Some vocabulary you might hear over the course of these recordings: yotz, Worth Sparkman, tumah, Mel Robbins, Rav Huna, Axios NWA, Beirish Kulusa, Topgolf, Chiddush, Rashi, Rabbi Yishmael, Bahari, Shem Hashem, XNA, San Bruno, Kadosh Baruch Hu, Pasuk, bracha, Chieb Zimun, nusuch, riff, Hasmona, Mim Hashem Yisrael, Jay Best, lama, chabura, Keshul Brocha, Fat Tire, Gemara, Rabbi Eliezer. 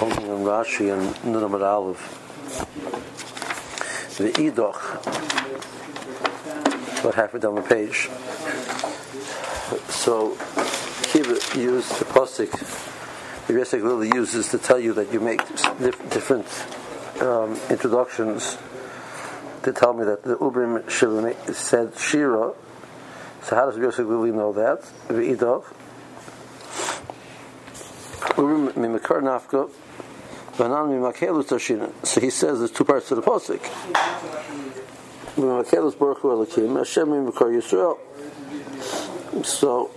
holding on Rashi and Nun Amud Aleph. The Idoch, what happened on the page. So Kiva used the Pasuk. The Beirish Kulusa uses to tell you that you make different introductions to tell me that the Ovrim Shiluni said Shira. So how does Beirish Kulusa know that? The Idoch. So he says there's two parts to the Pasuk. So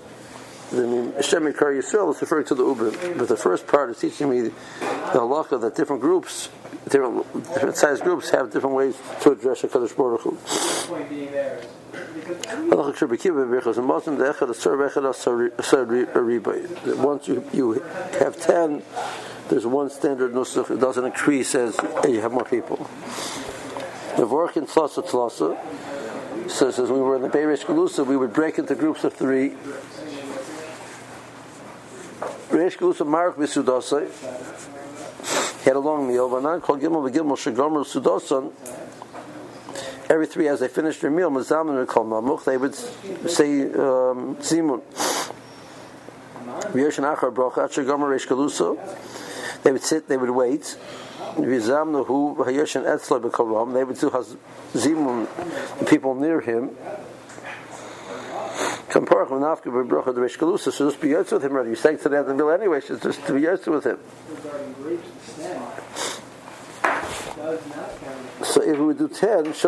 the Mim Hashem Yisrael is referring to the Ubrim, but the first part is teaching me the halacha that different groups, different size groups, have different ways to address Kadosh Baruch Hu. Once you have 10, there's one standard nusuch. It doesn't increase as you have more people. The vorkin tlasa tlasa says, as we were in the Beirish Kulusa, we would break into groups of 3. Beirish Kulusa mark misudasai. He had a long meal. Vanan kol gimel v'gimel shegomer sudasan. Every 3, as they finished their meal, they would say zimun. They would sit. They would wait. They would do zimun. The people near him. So just be yotz with him. Rather, you sang to them at the meal anyway. So just to be yotz with him. So if we do 10, if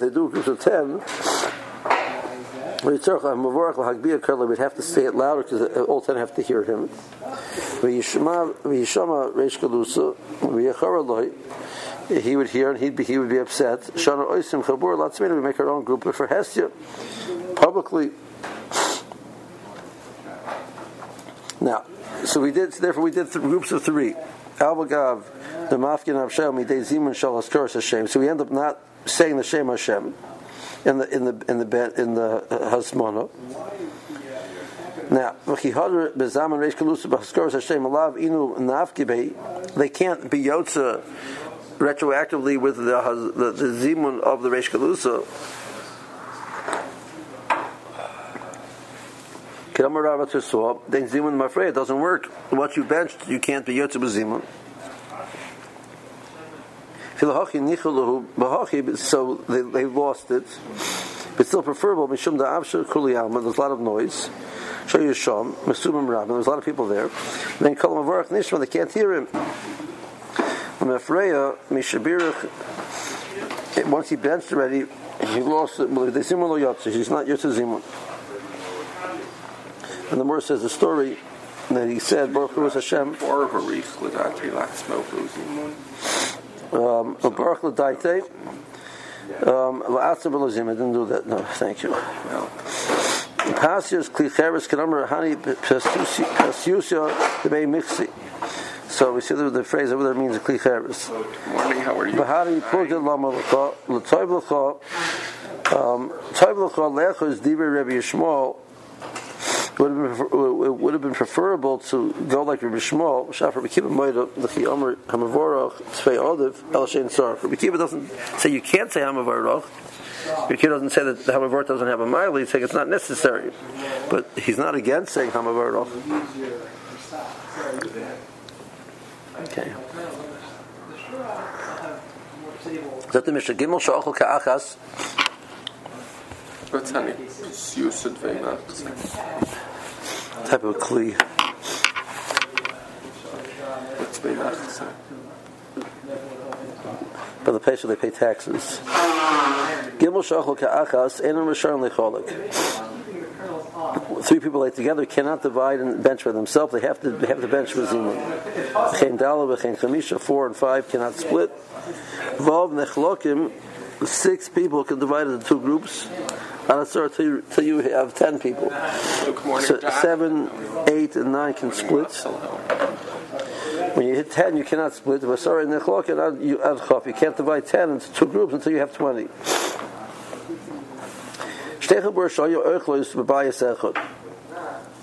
they do groups of 10, we'd have to say it louder because all 10 have to hear him. He would hear and he would be upset. We make our own group, but for Hestia, publicly. Now, so therefore we did groups of 3. So we end up not saying the Shem Hashem in the Hasmona. Now, they can't be yotza retroactively with the zimun of the Beirish Kulusa. Then zimun mafrei, it doesn't work. What you benched, you can't be yotze b'zimun. So they lost it, but still preferable. There's a lot of noise. There's a lot of people there. Then they can't hear him. Once he benched already, he lost it. He's not yotze zimun. And the Mor says the story that he said, Baruch Hu Hashem. Baruch Ladaite. I didn't do that. No, thank you. Pasius clicharis k'nomer hani pasiusia the bay mixi. So we see the phrase over there means clicharis. Good morning, how are you? Bahari pulged lama l'toy blocker. Toy blocker lecho is divrei Rabbi Yishmael. It would have been preferable to go like Rabbi Shmuel, Rabbi Kiva Hamavoroch, Tzvei Olive, El Shein Sar. Rabbi Kiva doesn't say you can't say Hamavoroch. Rabbi Kiva doesn't say that the Hamavoroch doesn't have a mile. He's saying it's not necessary, but he's not against saying Hamavoroch. Okay. That the Mishnah Gimel Sha'achol Ka'achas. What's honey? Type of kli. By the patient, they pay taxes. Three people ate together cannot divide and bench by themselves. They have to bench with zimun. 4 and 5 cannot split. 6 people can divide into 2 groups. Until you have 10 people. So 7, 8, and 9 can split. When you hit 10, you cannot split. You can't divide 10 into 2 groups until you have 20.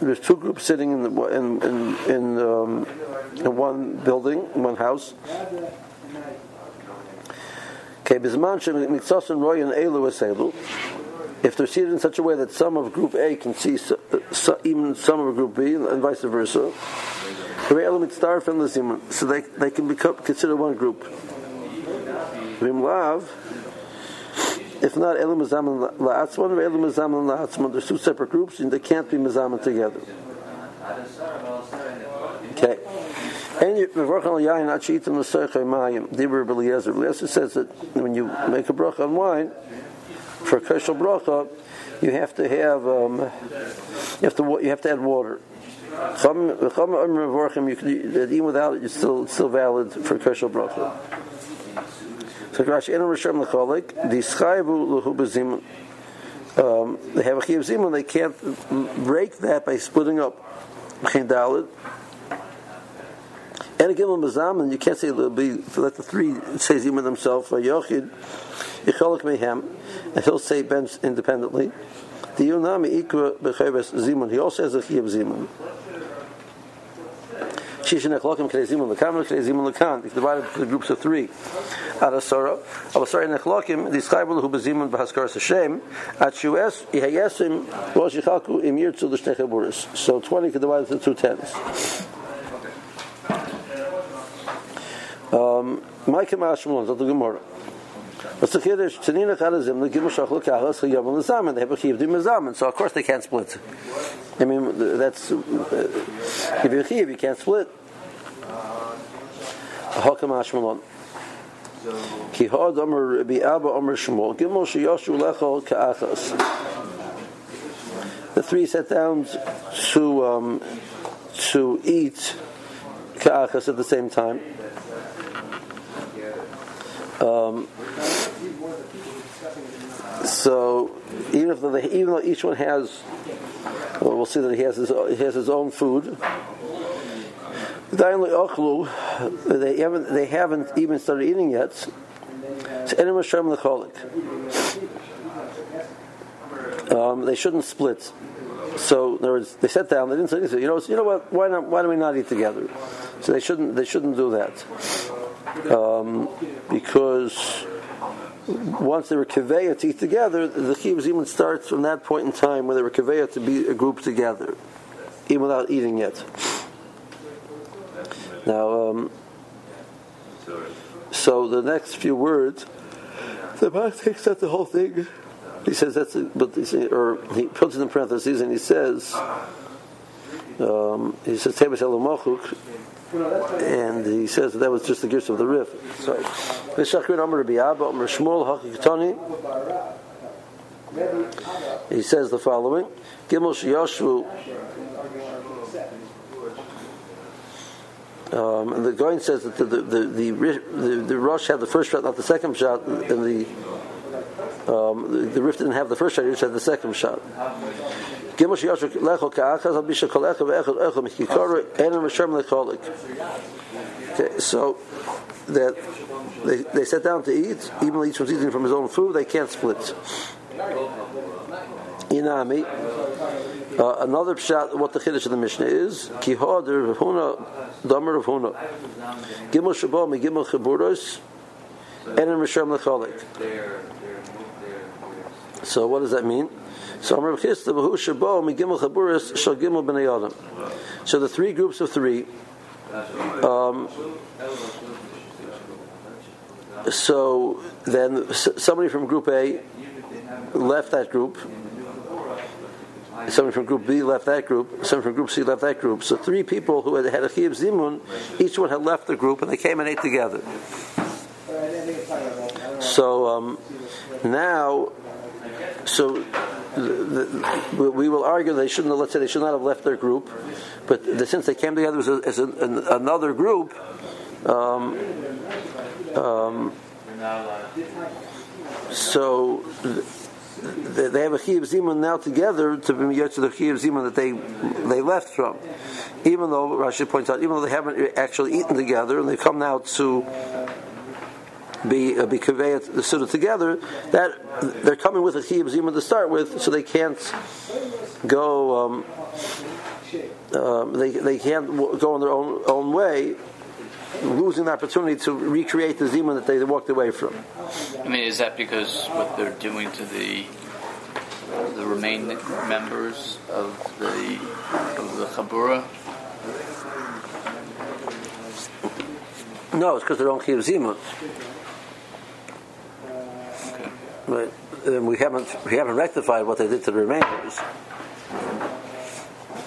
there's two groups sitting in one building, one house. If they're seated in such a way that some of Group A can see even some of Group B, and vice versa, so they can become considered one group. If not, there's two separate groups, and they can't be mezaman together. Okay. Eliezer says that when you make a brocha on wine, for Keshul Brocha, you have to add water. Even without it, it's still valid for Keshul Brocha. So Rashi and Rishon Lecholik, Dischayvu Lehu Bezimun. They have a Chieb Zimun. They can't break that by splitting up. Chindalit. And again, Mazaman, you can't say let the three say Zimun themselves. Yochid Yicholik Mehem, and he'll say benched independently. The Yunami Ikra Bechayves Zimun. He also has a Chieb Zimun. If divided into groups of three, so 20 could divide into 2 tens. So of course they can't split. I mean, that's if you're here, you can't split. The three sat down to eat ka'achas at the same time. So even though each one has, well, we'll see that he has his own food. They haven't even started eating yet. They shouldn't split. So in other words, they sat down. They didn't say anything. You know what? Why not? Why do we not eat together? So they shouldn't do that because once they were kaveya to eat together, the Chieb Zimun starts from that point in time when they were kaveya to be a group together, even without eating yet. Now, so the next few words, the Pasuk takes out the whole thing. He says he puts it in parentheses and he says Tebes Elomochuk, and he says that was just the gifts of the riff. Sorry. He says the following: Gimel Sheyashvu. And the Goin says that the Rosh had the first shot, not the second shot, and the Riff didn't have the first shot; he just had the second shot. Okay, so that they sat down to eat, even though each was eating from his own food, they can't split. Inami. Another pshat, what the Chiddush of the Mishnah is, Kihod Rav Huna, Damar Rav Huna, Gimel Shabbat, Mi Gimel Chaburos, and in Risham Lechalek. So what does that mean? So Amar Rav Chista, Vahu Shabbat, Mi Gimel Chaburos, Shal Gimel Bnei Adam. So the three groups of three, so then somebody from Group A left that group, someone from Group B left that group, someone from Group C left that group. So three people who had a Chieb Zimun, each one had left the group, and they came and ate together. So we will argue they shouldn't. Let's say they should not have left their group, but since they came together as another group, so. They have a Chieb Zimun now together to be yotz the Chieb Zimun that they left from, even though Rashi points out, even though they haven't actually eaten together and they come now to be kaveya sort of together, that they're coming with a Chieb Zimun to start with, so they can't go they can't go in their own way, losing the opportunity to recreate the zimun that they walked away from. I mean, is that because what they're doing to the remaining members of the chabura? No, it's because they don't Chieb Zimun. Okay. But we haven't rectified what they did to the remainders.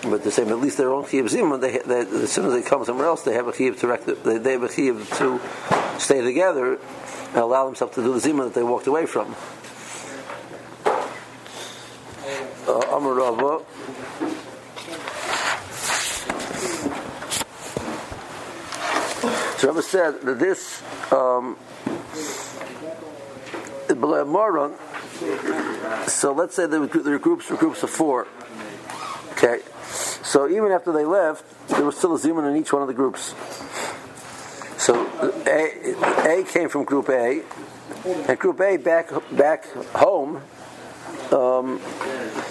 But they're saying at least their own Chieb Zimun, they, as soon as they come somewhere else, they have a Chieb to they have a Chieb to stay together and allow themselves to do the Zimun that they walked away from. Amar Rava. So Rabbi said that this moron. So let's say there were groups of four. Okay. So even after they left, there was still a zimun in each one of the groups. So A came from group A, and group A back home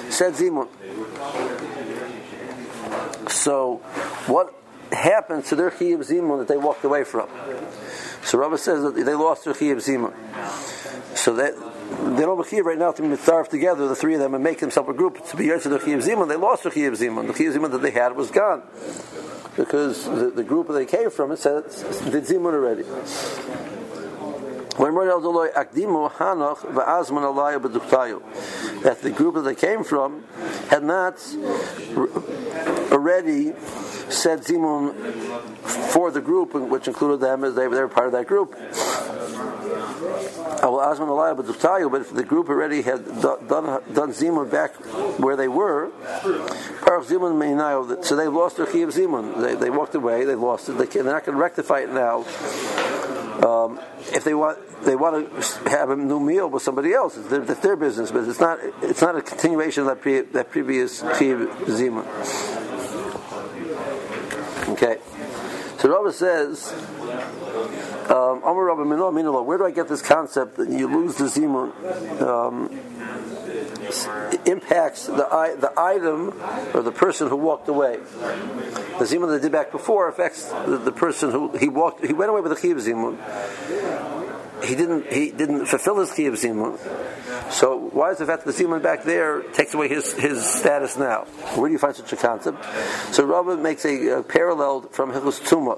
said zimun. So what happens to their Chieb Zimun that they walked away from? So Rabbi says that they lost their Chieb Zimun. So that they don't believe right now to mitzarf together, the three of them, and make themselves a group to be yotz to their Chieb Zimun. They lost their Chieb Zimun. The Chieb Zimun that they had was gone because the group that they came from it said did zimun already. That the group that they came from had not already said zimun for the group, which included them as they were part of that group. But if the group already had done zimun back where they were, so they lost their Chieb Zimun. They walked away, they lost it. They're not going to rectify it now. If they want to have a new meal with somebody else, it's their business. But it's not a continuation of that previous Chieb Zimun. Okay, so Rava says, Amar Rava Minala, where do I get this concept that you lose the zimun? It impacts the item or the person who walked away. The zimun that they did back before affects the person who he went away with a Chieb Zimun. He didn't fulfill his Chieb Zimun. So why is the fact that the zimun back there takes away his status now? Where do you find such a concept? So Rava makes a parallel from Hilchos Tumah.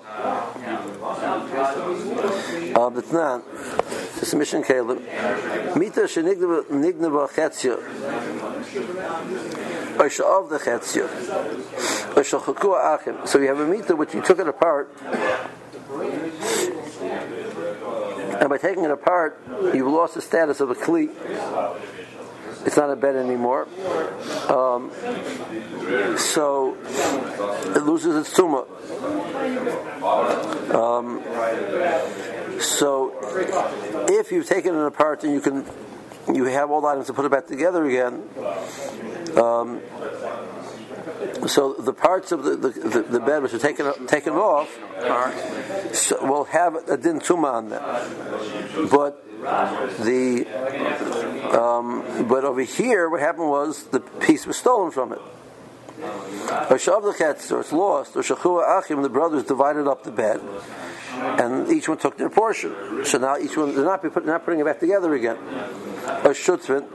This mission Caleb. Mita shenigneva chetzia, oishav the chetzia, oishachukua achim. So you have a mita which you took it apart. And by taking it apart, you've lost the status of a kli. It's not a bed anymore. So it loses its tumah. So if you've taken it apart and you have all the items to put it back together again. So the parts of the bed which are taken off will have a din tumah on them, but but over here, what happened was the piece was stolen from it. Or it's lost. Or the brothers divided up the bed, and each one took their portion. So now each one they're not putting it back together again. Or shutzvin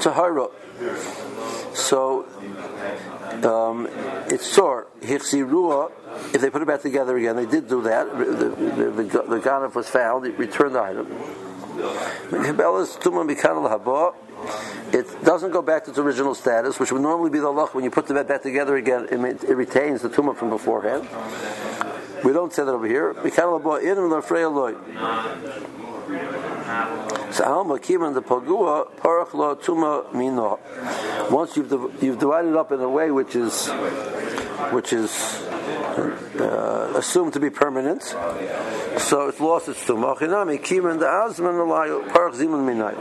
tahara. So it's sore. Hichzirua. If they put it back together again, they did do that. The ganav was found. It returned the item. It doesn't go back to its original status, which would normally be the halach. When you put the bed back together again, it retains the tumah from beforehand. We don't say that over here. So alma kiman the pagua parach la tuma mina. Once you've divided it up in a way which is assumed to be permanent, so it's lost its tumah. Chinami kiman the azman alayu parach zimun minai.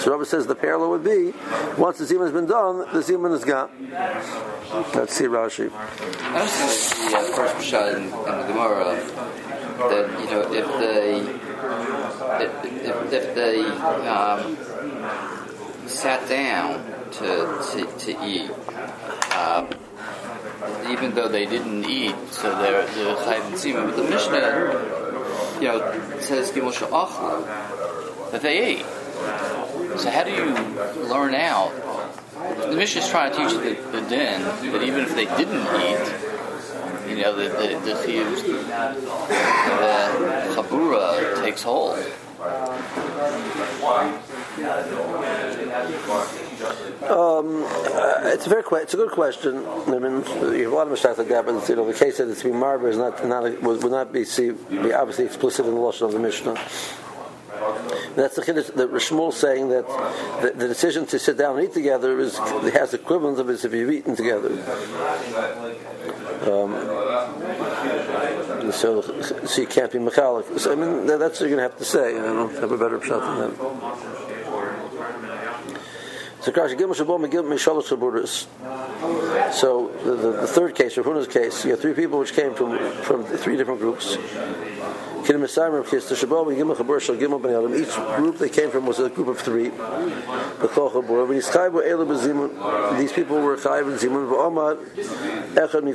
So Rabbi says the parallel would be once the zimun has been done, the zimun is gone. Let's see Rashi. I was thinking the first shot in the Gemara that if they sat down to eat, even though they didn't eat, so they're Chieb Zimun. But the Mishnah, says Gimel She'achlu, that they ate. So how do you learn out? The Mishnah is trying to teach the din that even if they didn't eat, the chabura takes hold. It's a good question. I mean, you have a lot of mishnayos like that, but the case that it's being marba is would not be obviously explicit in the lashon of the Mishnah. And that's the chiddush that Rishmul saying that the decision to sit down and eat together has the equivalent of as if you've eaten together. So you can't be mechalik. So, that's what you're going to have to say. I don't have a better shot than that. So the third case, Ravuna's case, you have three people which came from three different groups. Each group they came from was a group of three. These people were Chieb and Zimun.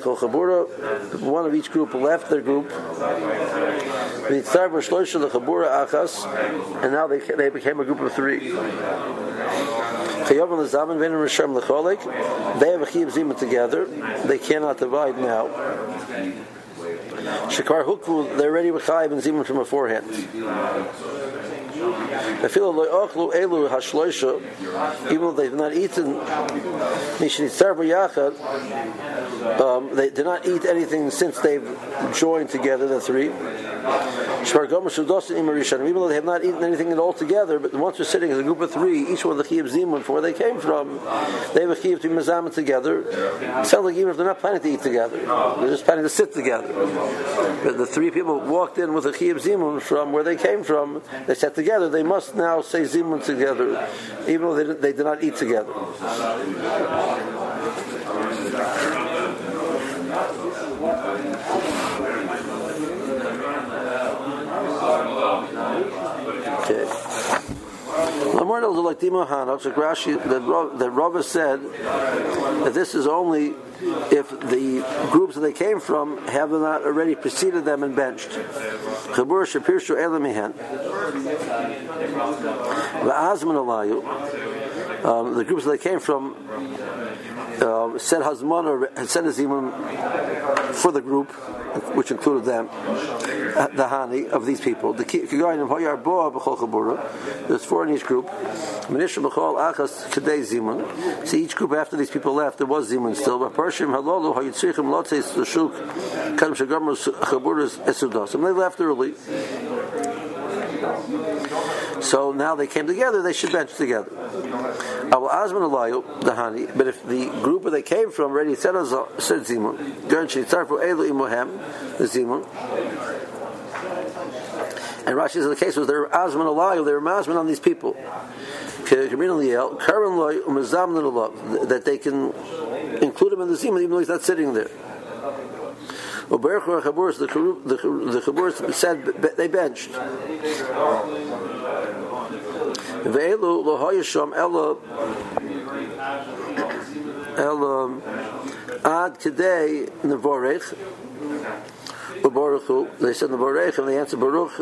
One of each group left their group. And now they became a group of three. They have a Chieb Zimun together. They cannot divide now. Shekar Hukvu, they're ready with Chieb and Zimun from beforehand. Even though they've not eaten, they did not eat anything since they've joined together, the three. Even though they have not eaten anything at all together, but once they're sitting as a group of three, each one of the Chieb Zimun from where they came from, they have a Chieb to be mezamen together. It sounds like even if they're not planning to eat together, they're just planning to sit together. But the three people walked in with a Chieb Zimun from where they came from. They sat together, they must now say Zimun together, even though they did not eat together. That Rava said that this is only if the groups that they came from have not already preceded them and benched. The groups that they came from said Hasmona had sent a Zimun for the group, which included them, the Hani of these people. There's four in each group. So each group after these people left, there was Zimun still. And they left early. So now they came together, they should bench together. But if the group where they came from already said Zimun, and Rashi says the case was they were mazman on these people, that they can include him in the Zimun even though he's not sitting there. The Chaburas said they benched. They said Nevorech, and they answered Baruch.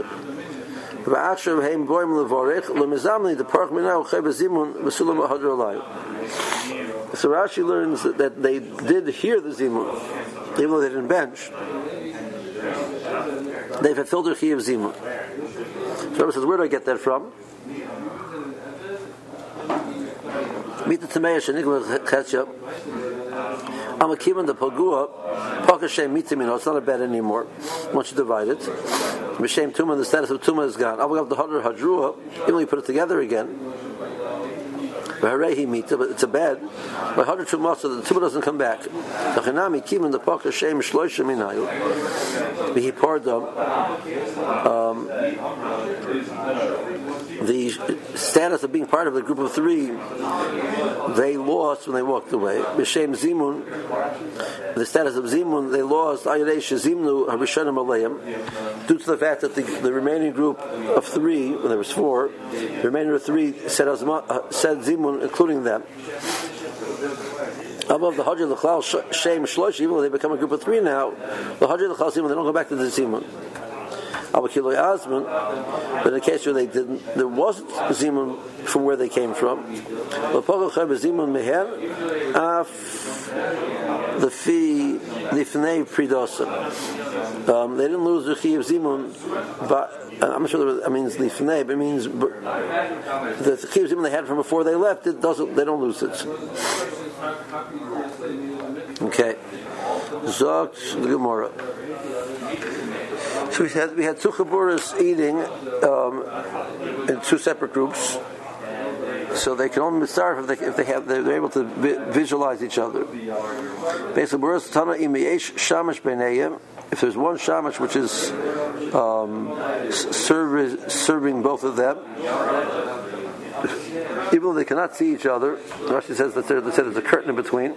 So Rashi learns that they did hear the Zimun, even though they didn't bench. They fulfilled their Chieb Zimun. So Rashi says, where do I get that from? Meet the Tamei Shenigla Chetcha. I'm a Kiman the Pagua. Pakashem Mitimino. It's not a bed anymore. Once you divide it, Mishem Tuma, the status of Tuma is gone. I'll have the Hadr Hadrua. Even though you put it together again. But it's a bed. By 102 months, the tumah doesn't come back. He poured them. The status of being part of the group of three, they lost when they walked away. The status of Zimun, they lost due to the fact that the remaining group of three, when there was four, the remainder of three said Zimun, including them. Above the Hajj of the Chal Shem Shlosh, even though they become a group of three now, the Hajj of the Chal Zimun, they don't go back to the Zimun. But in the case where they didn't, there wasn't Zimun from where they came from. They didn't lose the Chieb Zimun, but I'm sure that means lifnei, but it means the Chieb Zimun they had from before they left. It doesn't. They don't lose it. Okay, Zok the Gemara. So we had two chaburas eating in two separate groups, so they can only start if they're able to visualize each other. If there's one shamash which is serving both of them, even though they cannot see each other, Rashi says that there's a curtain in between.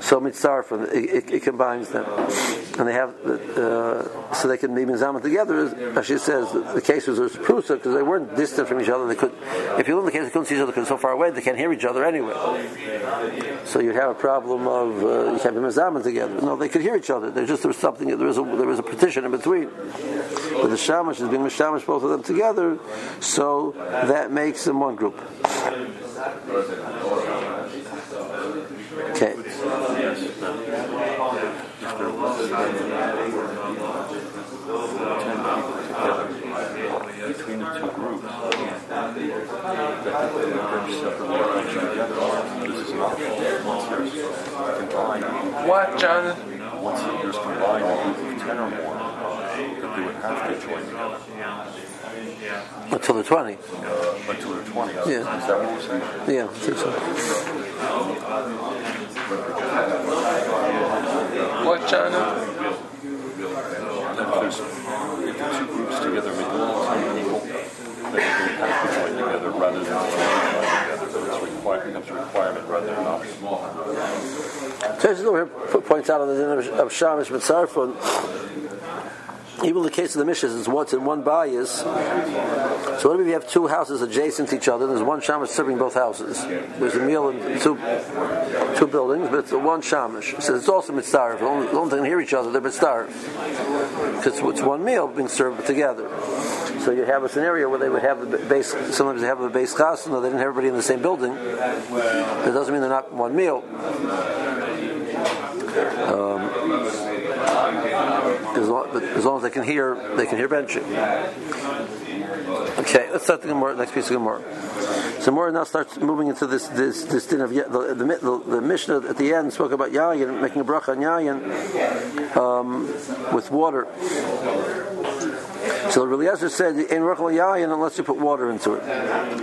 So mitzar from it combines them, and they have so they can be mizaman together. As she says, the cases are prusa because they weren't distant from each other. They could, if you look at the case, they couldn't see each other because so far away they can't hear each other anyway. So you'd have a problem of you can't be mizaman together. No, they could hear each other. There's something. There is a partition in between. But the shamash is being mishamash both of them together, so that makes them one group. Okay. Between the two groups, what, John? Once there's combined a group of 10 or more, that they would have to join together. Until they're 20. Yeah. Is that what you're saying? Yeah, I think so. What, China? If the two groups together make all equal, they have to join together rather than join together. It becomes a requirement rather than an option. Tesla points out on the of Shamish Mitzarfon. Even in the case of the Mishas, it's once in one bayis. So what if you have two houses adjacent to each other? There's one shamash serving both houses. There's a meal in two buildings, but it's one shamash. So it's also mitzvah. The only thing they hear each other, they're mitzvah. Because it's one meal being served together. So you have a scenario where they would have the base. Sometimes they have the base chasana. No, they didn't have everybody in the same building. That doesn't mean they're not one meal. As long as they can hear benching. Okay, let's start the Gemara, next piece of Gemara. So Gemara now starts moving into this din of the Mishnah at the end spoke about yayin, making a bracha on yayin with water. So Rabbi Eliezer said, "In rochel yayin, unless you put water into it."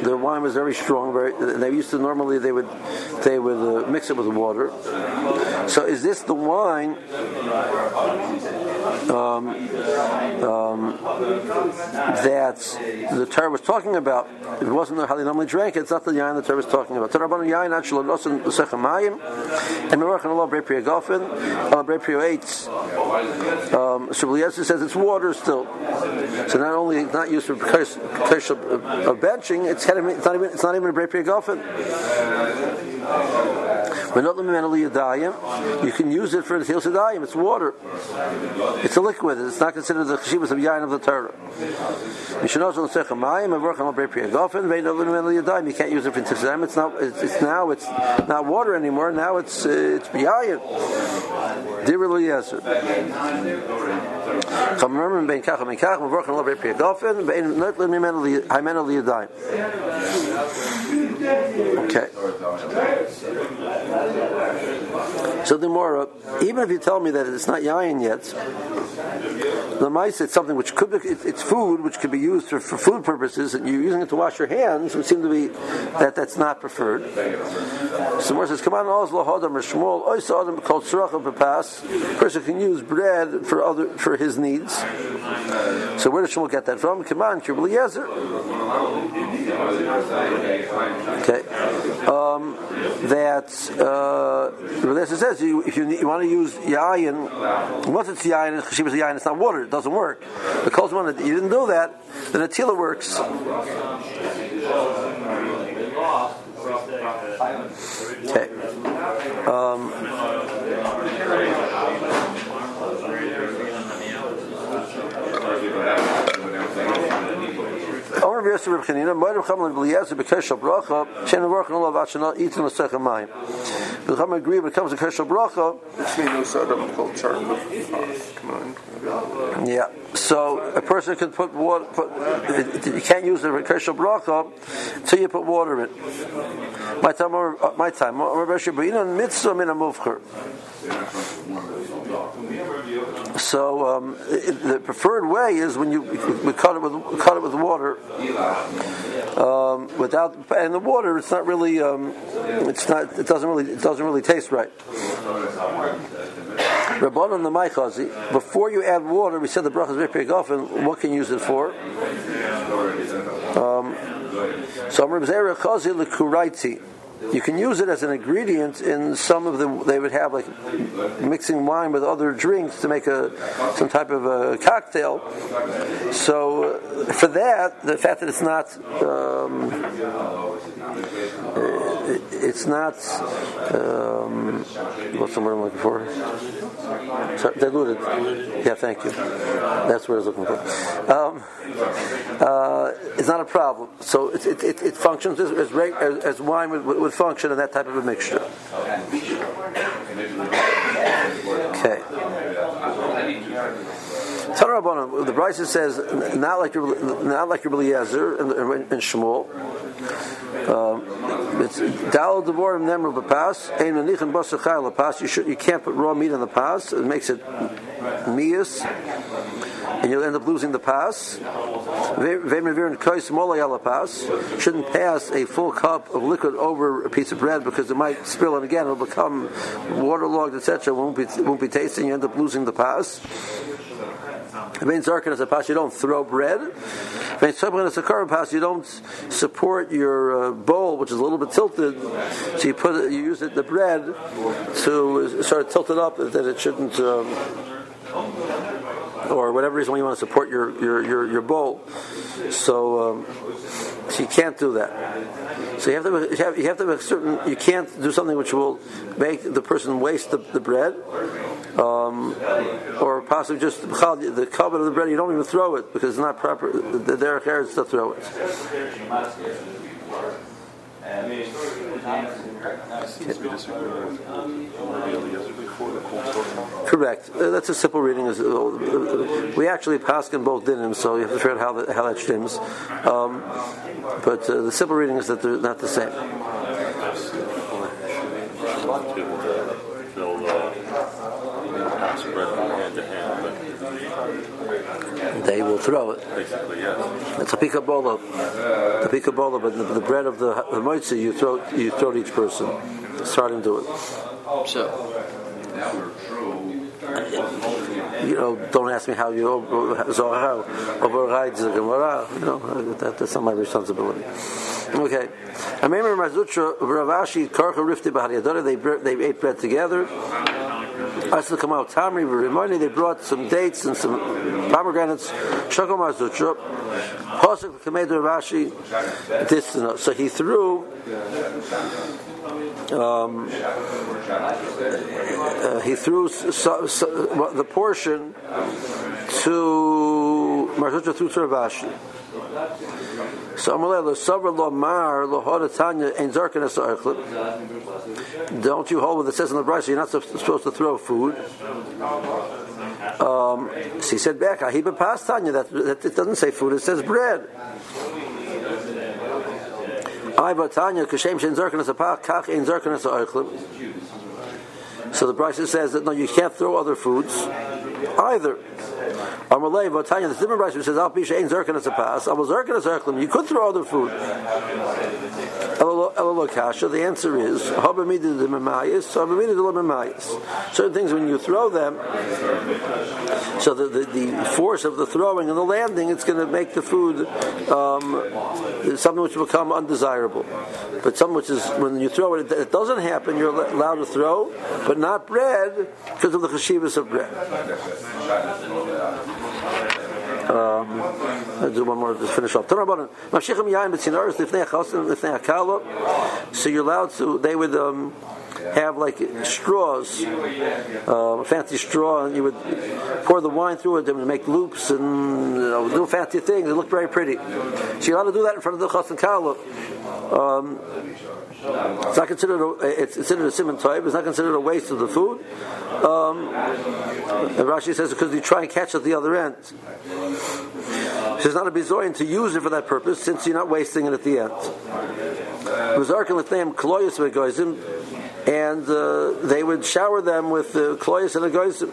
Their wine was very strong. They used to normally they would mix it with water. So is this the wine? That the Torah was talking about. If it wasn't how they normally drank it, it's not the yain the Torah was talking about. So Eliezer says it's water still. So not only it's not used for curse of benching, it's not even a brepia golfin. You can use it for the Tehillas Yadayim. It's water. It's a liquid. It's not considered the cheshivas of yain of the Torah. You can't use it for Tehillas Yadayim. It's not water anymore. Now it's yain. Dear Eliezer. Okay. So the more, even if you tell me that it's not yayin yet, the mice, it's something which could be, it's food which could be used for food purposes, and you're using it to wash your hands, would seem to be that's not preferred. So more says, come on, Oslo Hodam or Shmuel, Oysa Adam called Surachim Papas. A person can use bread for his needs. So where does Shmuel get that from? Come on, Kibbul Yezer. Okay. This says if you want to use yayin, once it's yayin, it's cheshivas yayin, it's not water, it doesn't work. Because you didn't do that, then a tila works. Okay. When it comes to Keshul Brocha, yeah. So a person can put water. You can't use the Keshul Brocha until you put water in. My time. So the preferred way is when we cut it with water, and the water it's not really it doesn't really taste right. Rabbanon the Maichazi, before you add water, we said the bracha is very often. What can you use it for? So Rabzera Chazi lekuraiti. You can use it as an ingredient in some of the. They would have like mixing wine with other drinks to make some type of a cocktail. So for that, the fact that it's not what's the word I'm looking for? Sorry, diluted. Yeah, thank you. That's what I was looking for. It's not a problem. So it functions as wine with function and that type of a mixture. Okay. Tanarabana, the Brisa says not like your Eliezer and Shmuel. It's dal devorim nemru b'pas ein anichin basachai lepas. You can't put raw meat on the pas. It makes it mias, and you'll end up losing the pas. Shouldn't pass a full cup of liquid over a piece of bread because it might spill, and again it'll become waterlogged, etc. Won't be tasting. You end up losing the pas. Vein zarkin as a pas, you don't throw bread. Vein tzabchin as a carbon pas, you don't support your bowl, which is a little bit tilted. So you use it, the bread, to sort of tilt it up that it shouldn't. Or whatever reason you want to support your bowl, so you can't do that. So you have to have a certain. You can't do something which will make the person waste the bread, or possibly just the cover of the bread. You don't even throw it because it's not proper. There are errors to throw it. Correct. That's a simple reading. We actually paskin both dinim, so you have to figure out how that stems. But the simple reading is that they're not the same. They will throw it. Basically, yes. It's a picabolo. The picabolo, but the bread of the moitzi, you throw to each person. Start and do it. Don't ask me how you override the Gemara. That's not my responsibility. Okay. I remember Mazutra Ravashi Karcha Rifti Bahariadora. They ate bread together. They brought some dates and some pomegranates. So he threw the portion to Marzucha through to Ravashi. Don't you hold what it says in the Brisa? You're not supposed to throw food. So he said back, that it doesn't say food, it says bread. So the Brisa says that no, you can't throw other foods either. The different Brisa says Al Pisha ain't zerkin as a pass. You could throw other food. The answer is certain things when you throw them. So the force of the throwing and the landing, it's going to make the food something which will become undesirable. But something which is when you throw it, it doesn't happen. You're allowed to throw, but not bread because of the cheshivas of bread. I'll do one more to finish off. So you're allowed to, they would have like straws, a fancy straw, and you would pour the wine through it and make loops and little fancy things. It looked very pretty. So you're allowed to do that in front of the Chas and Kala. It's not considered it's considered a siman toiv. It's not considered a waste of the food. And Rashi says because you try and catch at the other end. So it's not a bizoyan to use it for that purpose since you're not wasting it at the end. And they would shower them with kloyos and agoizim.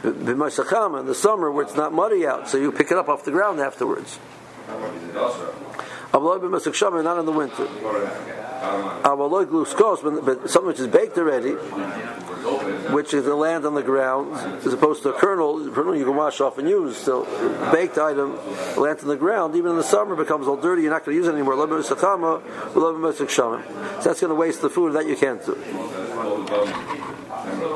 B'mosachama in the summer where it's not muddy out, so you pick it up off the ground afterwards. Not in the winter. But something which is baked already, which is the land on the ground, as opposed to a kernel. A kernel you can wash off and use. So baked item, land on the ground, even in the summer becomes all dirty. You're not going to use it anymore. So that's going to waste the food. That you can't do.